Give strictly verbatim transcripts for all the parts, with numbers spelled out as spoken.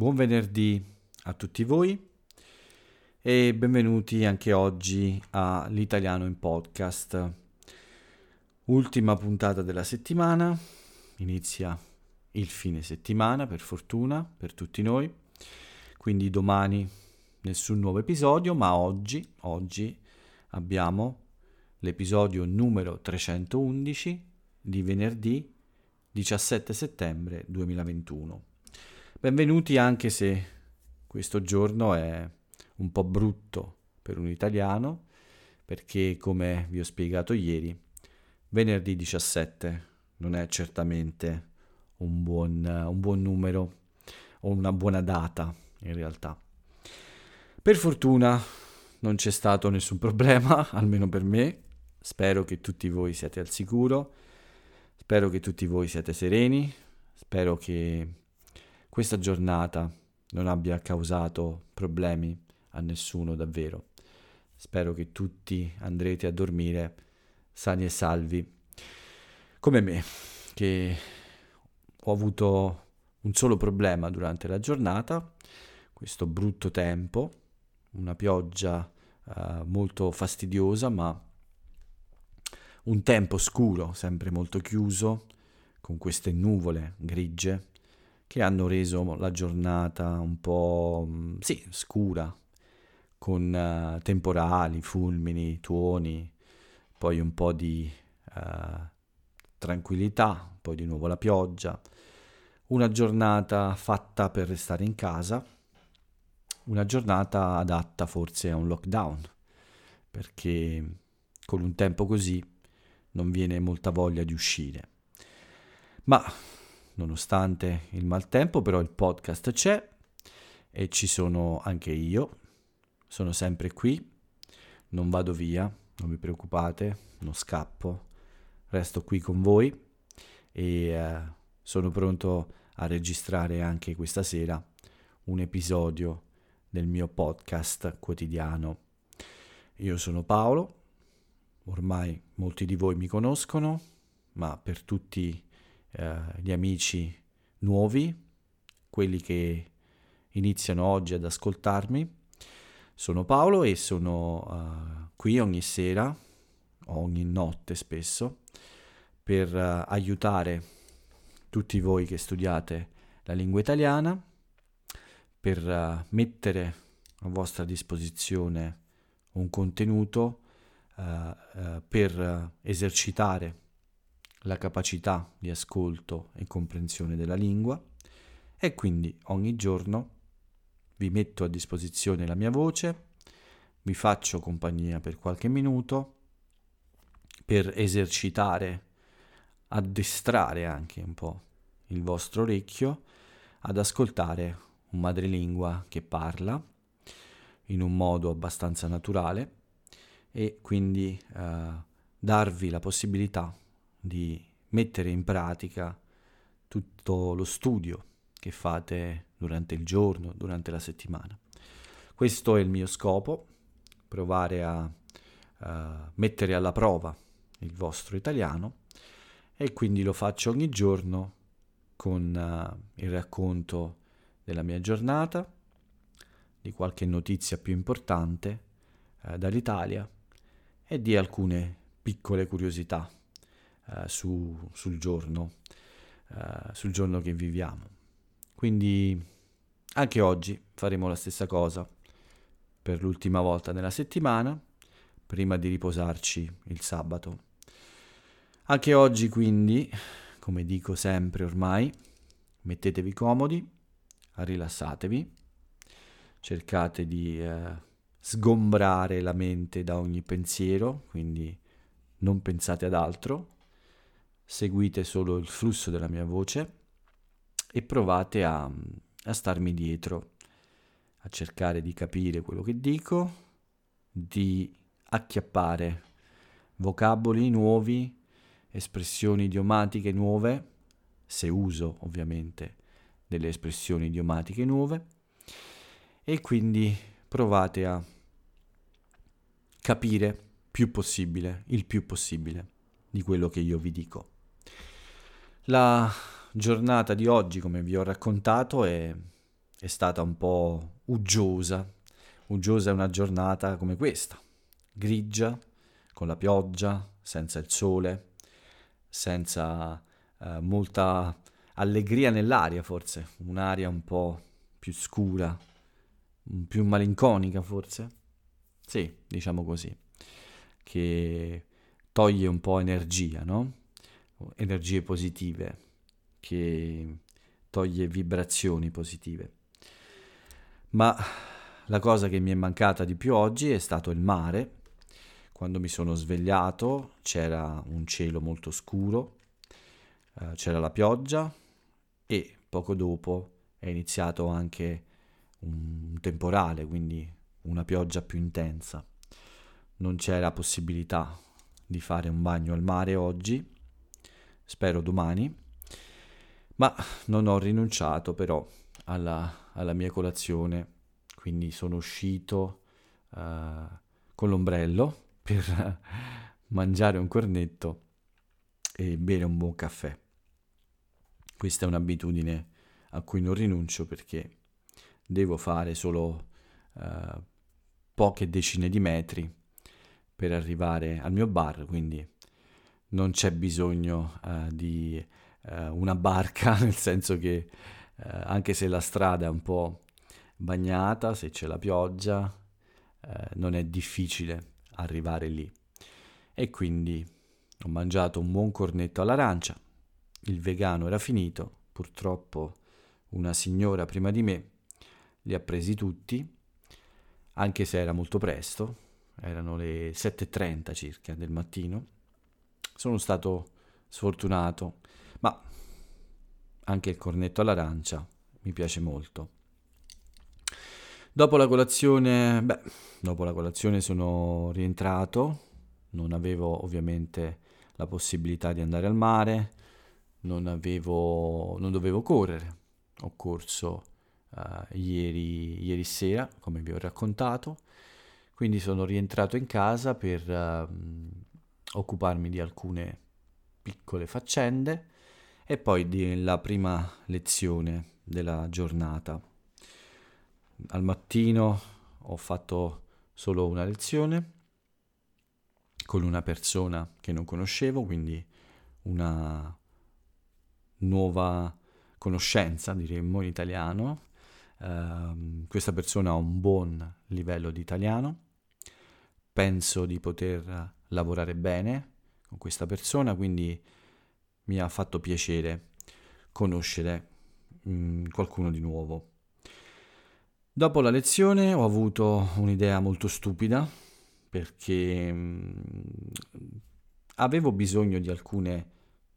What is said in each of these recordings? Buon venerdì a tutti voi e benvenuti anche oggi a L'Italiano in Podcast. Ultima puntata della settimana, inizia il fine settimana per fortuna per tutti noi, quindi domani nessun nuovo episodio, ma oggi, oggi abbiamo l'episodio numero trecentoundici di venerdì diciassette settembre duemilaventuno. Benvenuti, anche se questo giorno è un po' brutto per un italiano, perché come vi ho spiegato ieri, venerdì diciassette non è certamente un buon, un buon numero o una buona data in realtà. Per fortuna non c'è stato nessun problema, almeno per me. Spero che tutti voi siate al sicuro, spero che tutti voi siate sereni, spero che questa giornata non abbia causato problemi a nessuno davvero. Spero che tutti andrete a dormire sani e salvi, come me, che ho avuto un solo problema durante la giornata, questo brutto tempo, una pioggia eh, molto fastidiosa, ma un tempo scuro, sempre molto chiuso, con queste nuvole grigie, che hanno reso la giornata un po' sì, scura, con uh, temporali, fulmini, tuoni, poi un po' di uh, tranquillità, poi di nuovo la pioggia, una giornata fatta per restare in casa, una giornata adatta forse a un lockdown, perché con un tempo così non viene molta voglia di uscire. Ma nonostante il maltempo, però il podcast c'è e ci sono anche io, sono sempre qui, non vado via, non vi preoccupate, non scappo, resto qui con voi e eh, sono pronto a registrare anche questa sera un episodio del mio podcast quotidiano. Io sono Paolo, ormai molti di voi mi conoscono, ma per tutti Uh, gli amici nuovi, quelli che iniziano oggi ad ascoltarmi, sono Paolo e sono uh, qui ogni sera, ogni notte spesso, per uh, aiutare tutti voi che studiate la lingua italiana, per uh, mettere a vostra disposizione un contenuto uh, uh, per uh, esercitare la capacità di ascolto e comprensione della lingua, e quindi ogni giorno vi metto a disposizione la mia voce, vi faccio compagnia per qualche minuto per esercitare, addestrare anche un po' il vostro orecchio ad ascoltare un madrelingua che parla in un modo abbastanza naturale e quindi eh, darvi la possibilità di mettere in pratica tutto lo studio che fate durante il giorno, durante la settimana. Questo è il mio scopo, provare a uh, mettere alla prova il vostro italiano, e quindi lo faccio ogni giorno con uh, il racconto della mia giornata, di qualche notizia più importante uh, dall'Italia e di alcune piccole curiosità Su, sul giorno uh, sul giorno che viviamo. Quindi anche oggi faremo la stessa cosa per l'ultima volta nella settimana prima di riposarci il sabato. Anche oggi, quindi, come dico sempre ormai, mettetevi comodi, rilassatevi, cercate di uh, sgombrare la mente da ogni pensiero, quindi non pensate ad altro, seguite solo il flusso della mia voce e provate a, a starmi dietro, a cercare di capire quello che dico, di acchiappare vocaboli nuovi, espressioni idiomatiche nuove, se uso ovviamente delle espressioni idiomatiche nuove, e quindi provate a capire più possibile, il più possibile di quello che io vi dico. La giornata di oggi, come vi ho raccontato, è è stata un po' uggiosa. Uggiosa è una giornata come questa, grigia, con la pioggia, senza il sole, senza eh, molta allegria nell'aria forse, un'aria un po' più scura, più malinconica forse, sì, diciamo così, che toglie un po' energia, no? Energie positive, che toglie vibrazioni positive. Ma la cosa che mi è mancata di più oggi è stato il mare. Quando mi sono svegliato c'era un cielo molto scuro, eh, c'era la pioggia e poco dopo è iniziato anche un temporale, quindi una pioggia più intensa. Non c'era possibilità di fare un bagno al mare oggi, spero domani, ma non ho rinunciato però alla, alla mia colazione, quindi sono uscito uh, con l'ombrello per mangiare un cornetto e bere un buon caffè. Questa è un'abitudine a cui non rinuncio perché devo fare solo uh, poche decine di metri per arrivare al mio bar, quindi non c'è bisogno uh, di uh, una barca, nel senso che uh, anche se la strada è un po' bagnata, se c'è la pioggia, uh, non è difficile arrivare lì. E quindi ho mangiato un buon cornetto all'arancia, il vegano era finito, purtroppo una signora prima di me li ha presi tutti, anche se era molto presto, erano le sette e trenta circa del mattino. Sono stato sfortunato, ma anche il cornetto all'arancia mi piace molto. Dopo la colazione, beh, dopo la colazione sono rientrato, non avevo ovviamente la possibilità di andare al mare, non avevo, non dovevo correre, ho corso uh, ieri, ieri sera, come vi ho raccontato. Quindi sono rientrato in casa per uh, occuparmi di alcune piccole faccende e poi della prima lezione della giornata. Al mattino ho fatto solo una lezione con una persona che non conoscevo, quindi una nuova conoscenza, diremmo in italiano. Uh, questa persona ha un buon livello di italiano. Penso di poter lavorare bene con questa persona, quindi mi ha fatto piacere conoscere mh, qualcuno di nuovo. Dopo la lezione ho avuto un'idea molto stupida perché mh, avevo bisogno di alcune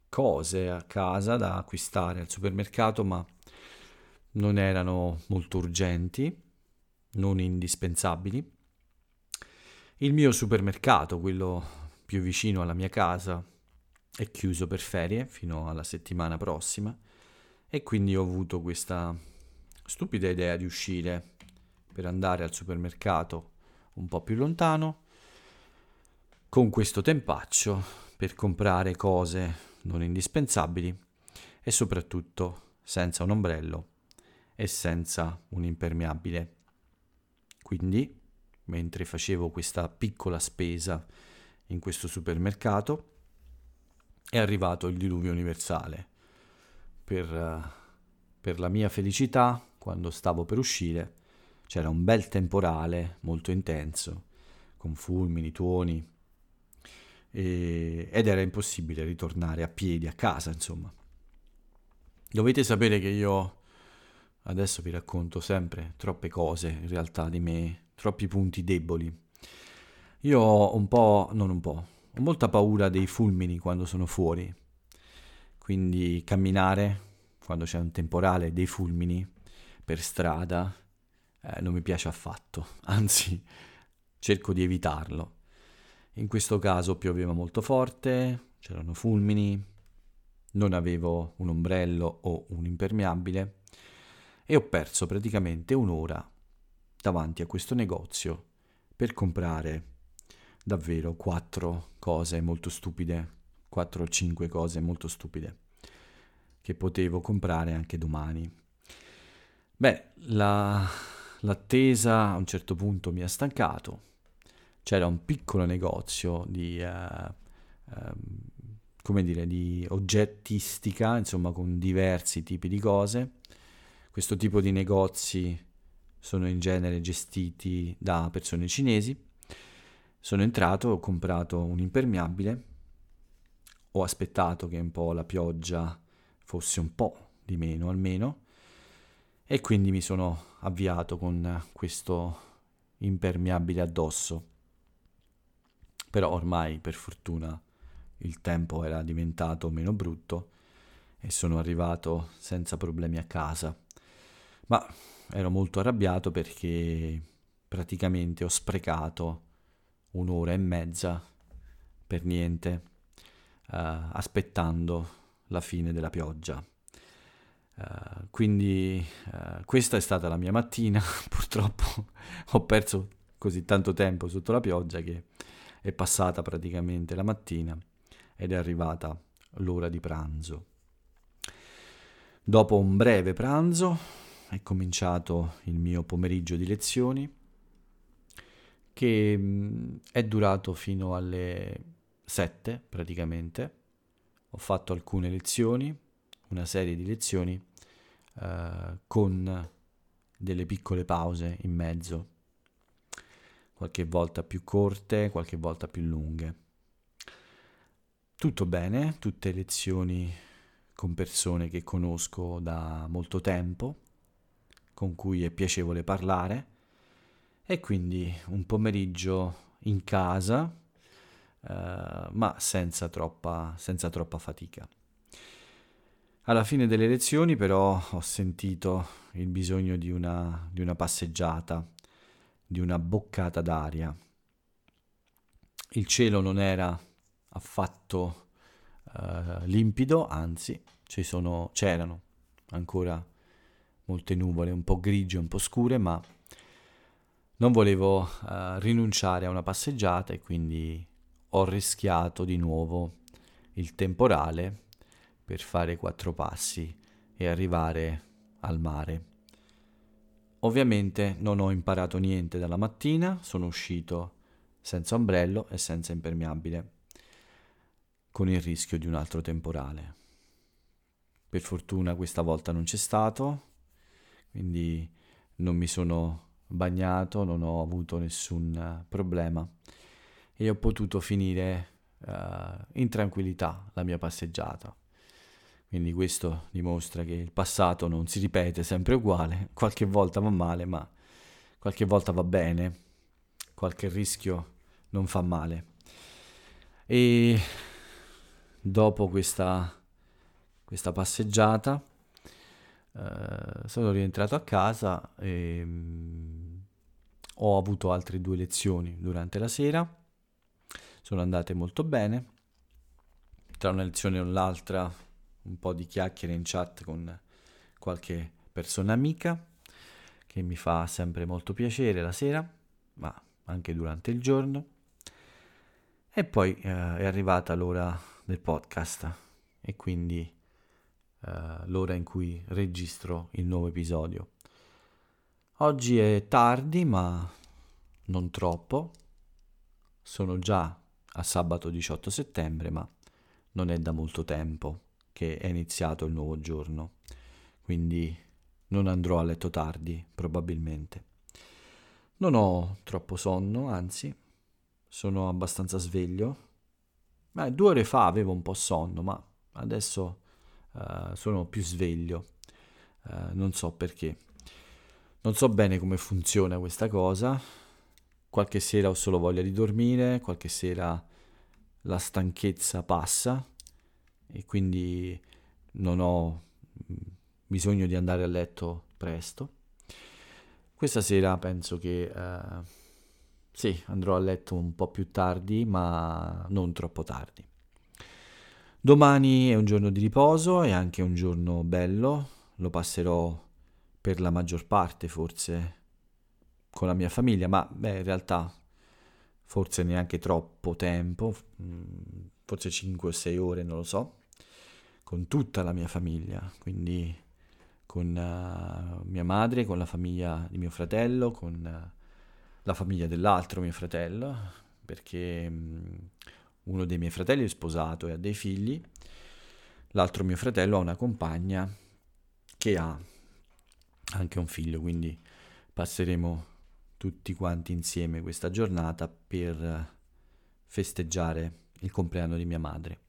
cose a casa da acquistare al supermercato, ma non erano molto urgenti, non indispensabili. Il mio supermercato, quello più vicino alla mia casa, è chiuso per ferie fino alla settimana prossima e quindi ho avuto questa stupida idea di uscire per andare al supermercato un po' più lontano con questo tempaccio per comprare cose non indispensabili e soprattutto senza un ombrello e senza un impermeabile. Quindi mentre facevo questa piccola spesa in questo supermercato è arrivato il diluvio universale. Per, per la mia felicità, quando stavo per uscire c'era un bel temporale molto intenso con fulmini, tuoni e, ed era impossibile ritornare a piedi a casa, insomma. Dovete sapere che io adesso vi racconto sempre troppe cose in realtà di me, troppi punti deboli. Io ho un po', non un po', ho molta paura dei fulmini quando sono fuori, quindi camminare quando c'è un temporale dei fulmini per strada eh, non mi piace affatto, anzi cerco di evitarlo. In questo caso pioveva molto forte, c'erano fulmini, non avevo un ombrello o un impermeabile e ho perso praticamente un'ora davanti a questo negozio per comprare davvero quattro cose molto stupide, quattro o cinque cose molto stupide che potevo comprare anche domani. Beh, la, l'attesa a un certo punto mi ha stancato. C'era un piccolo negozio di, eh, eh, come dire, di oggettistica, insomma, con diversi tipi di cose. Questo tipo di negozi sono in genere gestiti da persone cinesi. Sono entrato, ho comprato un impermeabile, ho aspettato che un po' la pioggia fosse un po' di meno almeno, e quindi mi sono avviato con questo impermeabile addosso. Però ormai, per fortuna, il tempo era diventato meno brutto e sono arrivato senza problemi a casa. Ma ero molto arrabbiato perché praticamente ho sprecato un'ora e mezza per niente, eh, aspettando la fine della pioggia. Eh, quindi eh, questa è stata la mia mattina. Purtroppo ho perso così tanto tempo sotto la pioggia che è passata praticamente la mattina ed è arrivata l'ora di pranzo. Dopo un breve pranzo è cominciato il mio pomeriggio di lezioni, che è durato fino alle sette praticamente. Ho fatto alcune lezioni, una serie di lezioni, eh, con delle piccole pause in mezzo, qualche volta più corte, qualche volta più lunghe. Tutto bene, tutte lezioni con persone che conosco da molto tempo, con cui è piacevole parlare. E quindi un pomeriggio in casa, eh, ma senza troppa, senza troppa fatica. Alla fine delle lezioni però ho sentito il bisogno di una, di una passeggiata, di una boccata d'aria. Il cielo non era affatto eh, limpido, anzi ci sono, c'erano ancora molte nuvole, un po' grigie, un po' scure, ma non volevo uh, rinunciare a una passeggiata e quindi ho rischiato di nuovo il temporale per fare quattro passi e arrivare al mare. Ovviamente non ho imparato niente dalla mattina, sono uscito senza ombrello e senza impermeabile, con il rischio di un altro temporale. Per fortuna questa volta non c'è stato, quindi non mi sono bagnato, non ho avuto nessun problema e ho potuto finire uh, in tranquillità la mia passeggiata. Quindi questo dimostra che il passato non si ripete sempre uguale, qualche volta va male ma qualche volta va bene, qualche rischio non fa male. E dopo questa, questa passeggiata Uh, sono rientrato a casa e um, ho avuto altre due lezioni durante la sera. Sono andate molto bene. Tra una lezione e l'altra un po' di chiacchiere in chat con qualche persona amica, che mi fa sempre molto piacere la sera, ma anche durante il giorno. E poi uh, è arrivata l'ora del podcast e quindi Uh, l'ora in cui registro il nuovo episodio. Oggi è tardi, ma non troppo. Sono già a sabato diciotto settembre, ma non è da molto tempo che è iniziato il nuovo giorno, quindi non andrò a letto tardi, probabilmente. Non ho troppo sonno, anzi, sono abbastanza sveglio. Beh, due ore fa avevo un po' sonno, ma adesso Uh, sono più sveglio, uh, non so perché, non so bene come funziona questa cosa. Qualche sera ho solo voglia di dormire, qualche sera la stanchezza passa e quindi non ho bisogno di andare a letto presto. Questa sera penso che uh, sì, andrò a letto un po' più tardi, ma non troppo tardi. Domani è un giorno di riposo e anche un giorno bello, lo passerò per la maggior parte forse con la mia famiglia, ma beh, in realtà forse neanche troppo tempo, forse cinque o sei ore, non lo so, con tutta la mia famiglia, quindi con uh, mia madre, con la famiglia di mio fratello, con uh, la famiglia dell'altro mio fratello, perché um, uno dei miei fratelli è sposato e ha dei figli, l'altro mio fratello ha una compagna che ha anche un figlio, quindi passeremo tutti quanti insieme questa giornata per festeggiare il compleanno di mia madre.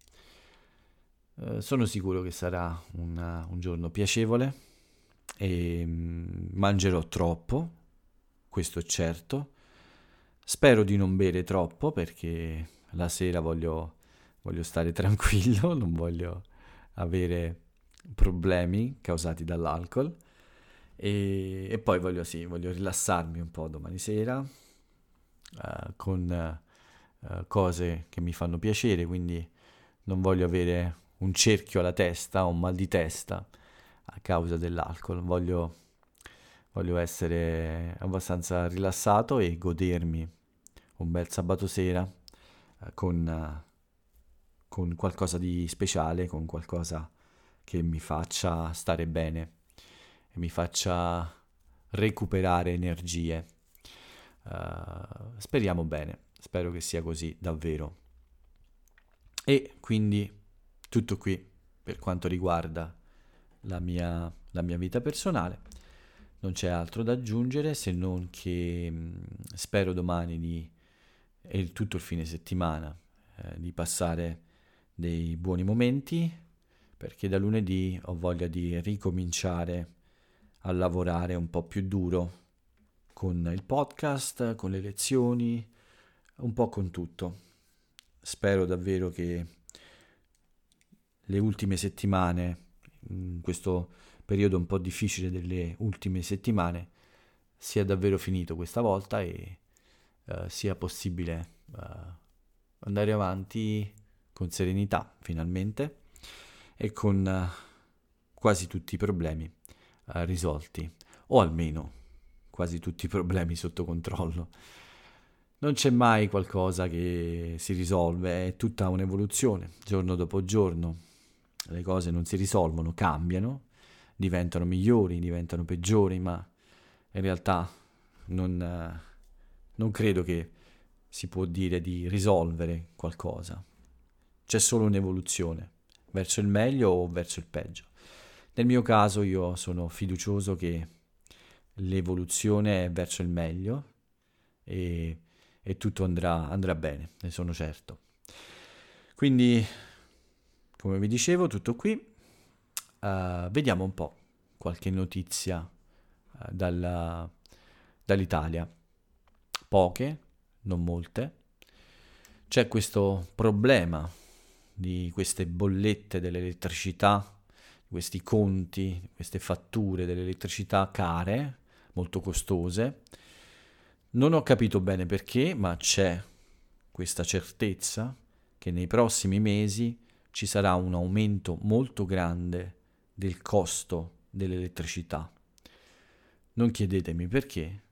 Eh, sono sicuro che sarà una, un giorno piacevole e mh, mangerò troppo, questo è certo. Spero di non bere troppo perché la sera voglio, voglio stare tranquillo, non voglio avere problemi causati dall'alcol. E, e poi voglio, sì, voglio rilassarmi un po' domani sera uh, con uh, cose che mi fanno piacere, quindi non voglio avere un cerchio alla testa o un mal di testa a causa dell'alcol. Voglio, voglio essere abbastanza rilassato e godermi un bel sabato sera uh, con, uh, con qualcosa di speciale, con qualcosa che mi faccia stare bene e mi faccia recuperare energie. Uh, speriamo bene, spero che sia così davvero. E quindi tutto qui per quanto riguarda la mia, la mia vita personale. Non c'è altro da aggiungere se non che mh, spero domani di, e il, tutto il fine settimana eh, di passare dei buoni momenti, perché da lunedì ho voglia di ricominciare a lavorare un po' più duro con il podcast, con le lezioni, un po' con tutto. Spero davvero che le ultime settimane, in questo periodo un po' difficile delle ultime settimane, sia davvero finito questa volta e eh, sia possibile eh, andare avanti con serenità finalmente e con eh, quasi tutti i problemi risolti, o almeno quasi tutti i problemi sotto controllo. Non c'è mai qualcosa che si risolve, è tutta un'evoluzione, giorno dopo giorno le cose non si risolvono, cambiano, diventano migliori, diventano peggiori, ma in realtà non, non credo che si può dire di risolvere qualcosa, c'è solo un'evoluzione, verso il meglio o verso il peggio. Nel mio caso io sono fiducioso che l'evoluzione è verso il meglio e, e tutto andrà, andrà bene, ne sono certo. Quindi, come vi dicevo, tutto qui. Uh, vediamo un po' qualche notizia uh, dalla, dall'Italia. Poche, non molte. C'è questo problema di queste bollette dell'elettricità, questi conti, queste fatture dell'elettricità care, molto costose. Non ho capito bene perché, ma c'è questa certezza che nei prossimi mesi ci sarà un aumento molto grande del costo dell'elettricità. Non chiedetemi perché,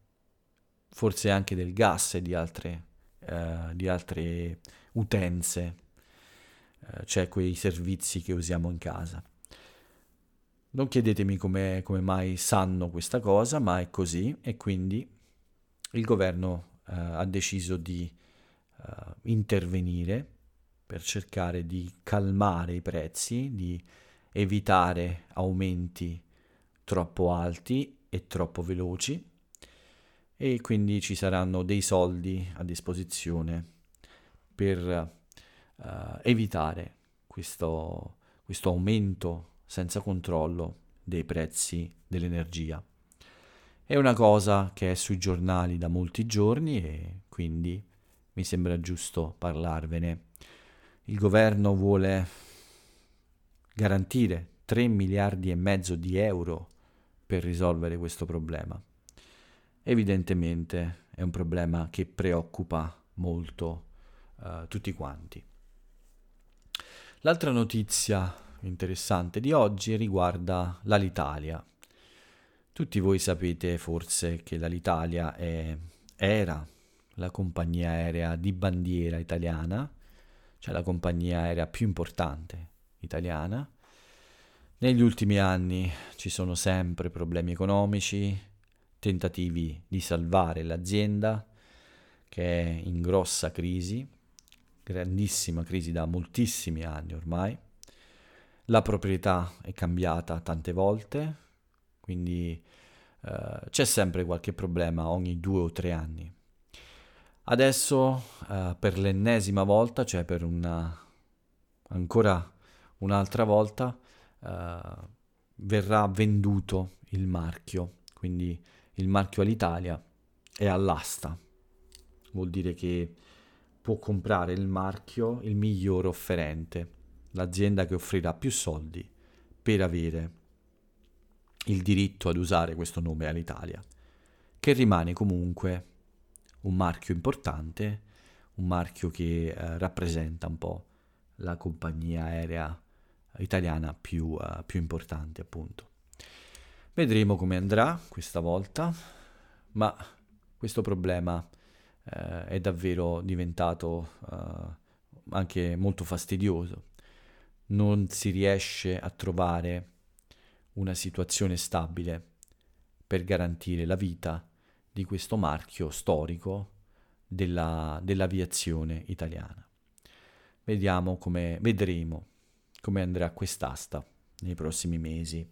forse anche del gas e di altre, eh, di altre utenze, eh, cioè quei servizi che usiamo in casa. Non chiedetemi come, come mai sanno questa cosa, ma è così e quindi il governo eh, ha deciso di eh, intervenire per cercare di calmare i prezzi, di evitare aumenti troppo alti e troppo veloci, e quindi ci saranno dei soldi a disposizione per eh, evitare questo, questo aumento senza controllo dei prezzi dell'energia. È una cosa che è sui giornali da molti giorni e quindi mi sembra giusto parlarvene. Il governo vuole garantire tre miliardi e mezzo di euro per risolvere questo problema. Evidentemente è un problema che preoccupa molto uh, tutti quanti. L'altra notizia interessante di oggi riguarda l'Alitalia. Tutti voi sapete forse che l'Alitalia è, era la compagnia aerea di bandiera italiana, cioè la compagnia aerea più importante italiana, Negli ultimi anni ci sono sempre problemi economici, tentativi di salvare l'azienda che è in grossa crisi, grandissima crisi da moltissimi anni ormai. La proprietà è cambiata tante volte, quindi eh, c'è sempre qualche problema ogni due o tre anni. Adesso eh, per l'ennesima volta, cioè per una ancora un'altra volta, Uh, verrà venduto il marchio, quindi il marchio Alitalia è all'asta, vuol dire che può comprare il marchio il miglior offerente, l'azienda che offrirà più soldi per avere il diritto ad usare questo nome Alitalia, che rimane comunque un marchio importante, un marchio che uh, rappresenta un po' la compagnia aerea italiana più, uh, più importante, appunto. Vedremo come andrà questa volta, ma questo problema uh, è davvero diventato uh, anche molto fastidioso. Non si riesce a trovare una situazione stabile per garantire la vita di questo marchio storico della, dell'aviazione italiana. Vediamo come vedremo come andrà quest'asta nei prossimi mesi.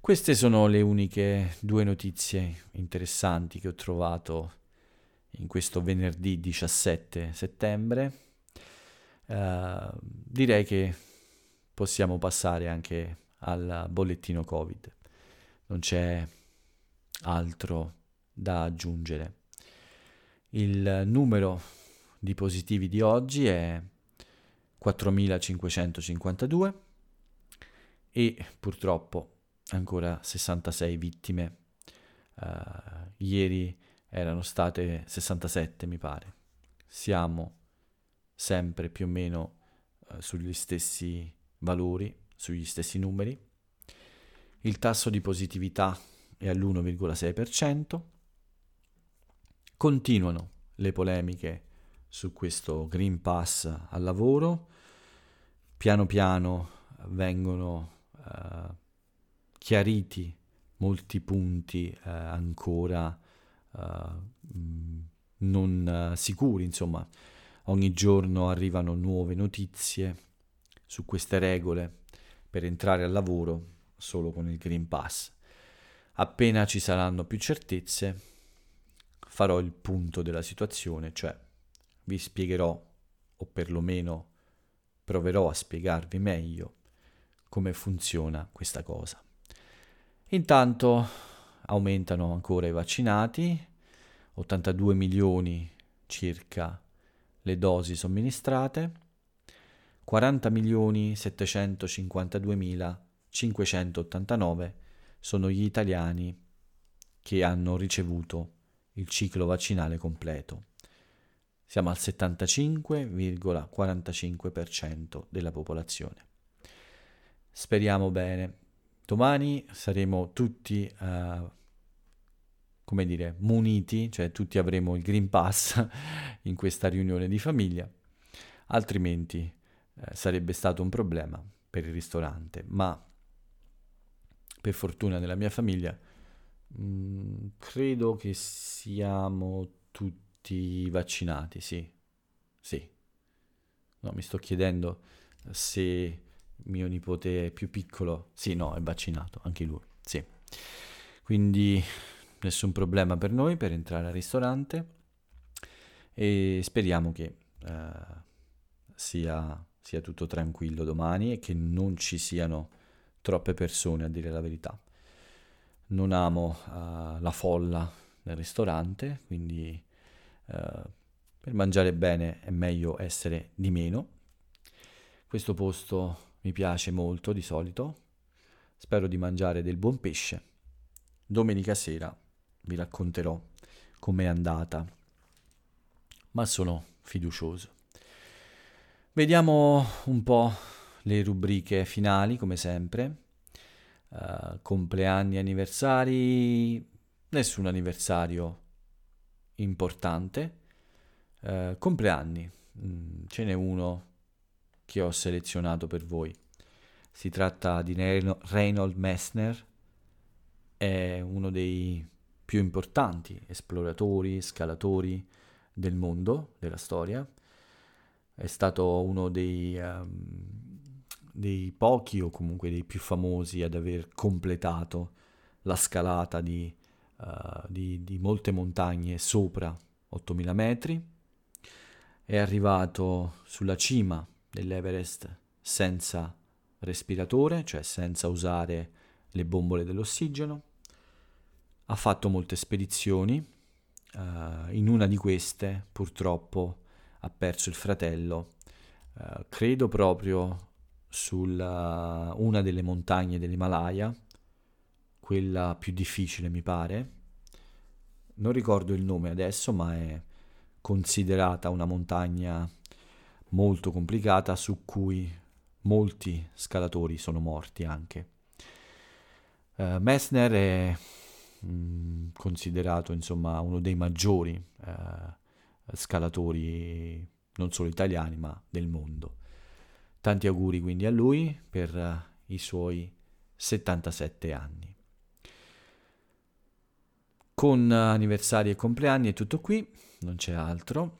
Queste sono le uniche due notizie interessanti che ho trovato in questo venerdì diciassette settembre. Eh, direi che possiamo passare anche al bollettino Covid. Non c'è altro da aggiungere. Il numero di positivi di oggi è quattromilacinquecentocinquantadue e purtroppo ancora sessantasei vittime. Uh, ieri erano state sessantasette, mi pare. Siamo sempre più o meno uh, sugli stessi valori, sugli stessi numeri. Il tasso di positività è all'uno virgola sei per cento. Continuano le polemiche su questo Green Pass al lavoro. Piano piano vengono eh, chiariti molti punti eh, ancora eh, non eh, sicuri, insomma. Ogni giorno arrivano nuove notizie su queste regole per entrare al lavoro solo con il Green Pass. Appena ci saranno più certezze farò il punto della situazione, cioè vi spiegherò, o perlomeno proverò a spiegarvi meglio come funziona questa cosa. Intanto aumentano ancora i vaccinati, ottantadue milioni circa le dosi somministrate, quaranta milioni settecentocinquantaduemilacinquecentottantanove sono gli italiani che hanno ricevuto il ciclo vaccinale completo. Siamo al settantacinque virgola quarantacinque per cento della popolazione. Speriamo bene. Domani saremo tutti, eh, come dire, muniti, cioè tutti avremo il Green Pass in questa riunione di famiglia, altrimenti eh, sarebbe stato un problema per il ristorante. Ma per fortuna nella mia famiglia mh, credo che siamo tutti vaccinati, sì, sì. No, mi sto chiedendo se mio nipote più piccolo, sì, no, è vaccinato, anche lui, sì. Quindi nessun problema per noi per entrare al ristorante e speriamo che eh, sia, sia tutto tranquillo domani e che non ci siano troppe persone, a dire la verità. Non amo eh, la folla nel ristorante, quindi Uh, per mangiare bene è meglio essere di meno. Questo posto mi piace molto di solito. Spero di mangiare del buon pesce. Domenica sera vi racconterò com'è andata, ma sono fiducioso. Vediamo un po' le rubriche finali, come sempre. Uh, compleanni, anniversari. Nessun anniversario importante. Uh, compleanni, mm, ce n'è uno che ho selezionato per voi. Si tratta di Reinhold Messner, è uno dei più importanti esploratori, scalatori del mondo, della storia. È stato uno dei, um, dei pochi o comunque dei più famosi ad aver completato la scalata di, uh, di, di molte montagne sopra ottomila metri. È arrivato sulla cima dell'Everest senza respiratore, cioè senza usare le bombole dell'ossigeno. Ha fatto molte spedizioni, uh, in una di queste purtroppo ha perso il fratello, uh, credo proprio sulla una delle montagne dell'Himalaya, quella più difficile mi pare, non ricordo il nome adesso, ma è considerata una montagna molto complicata su cui molti scalatori sono morti anche. Uh, Messner è mh, considerato insomma uno dei maggiori uh, scalatori non solo italiani ma del mondo. Tanti auguri quindi a lui per uh, i suoi settantasette anni. Con uh, anniversari e compleanni è tutto qui, non c'è altro.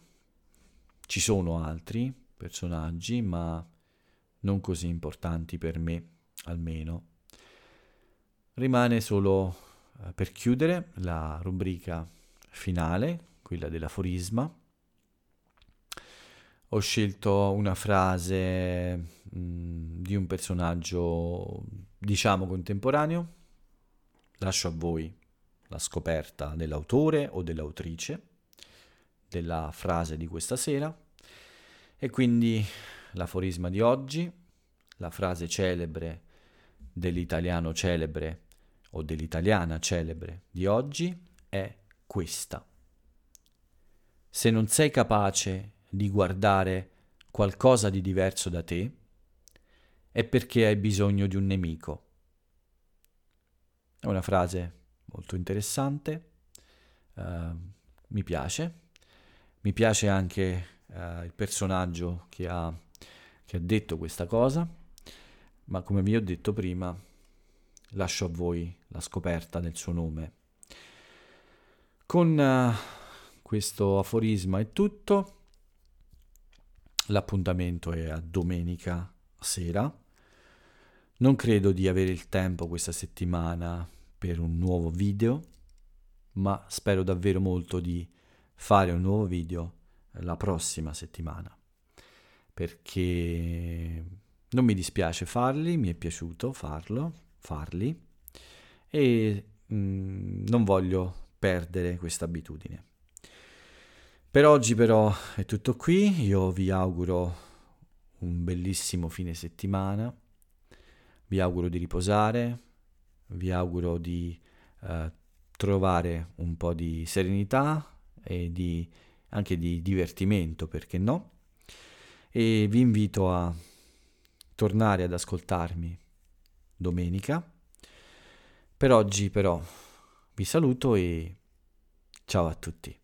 Ci sono altri personaggi ma non così importanti per me, almeno. Rimane solo uh, per chiudere la rubrica finale, quella dell'aforisma. Ho scelto una frase mh, di un personaggio, diciamo, contemporaneo. Lascio a voi la scoperta dell'autore o dell'autrice della frase di questa sera. E quindi l'aforisma di oggi, la frase celebre dell'italiano celebre o dell'italiana celebre di oggi è questa. Se non sei capace di guardare qualcosa di diverso da te, è perché hai bisogno di un nemico. È una frase molto interessante, uh, mi piace. Mi piace anche uh, il personaggio che ha, che ha detto questa cosa, ma come vi ho detto prima, lascio a voi la scoperta del suo nome. Con Uh, Questo aforisma è tutto, l'appuntamento è a domenica sera, non credo di avere il tempo questa settimana per un nuovo video, ma spero davvero molto di fare un nuovo video la prossima settimana, perché non mi dispiace farli, mi è piaciuto farlo, farli e mh, non voglio perdere questa abitudine. Per oggi però è tutto qui, io vi auguro un bellissimo fine settimana, vi auguro di riposare, vi auguro di eh, trovare un po' di serenità e di, anche di divertimento, perché no? E vi invito a tornare ad ascoltarmi domenica. Per oggi però vi saluto e ciao a tutti.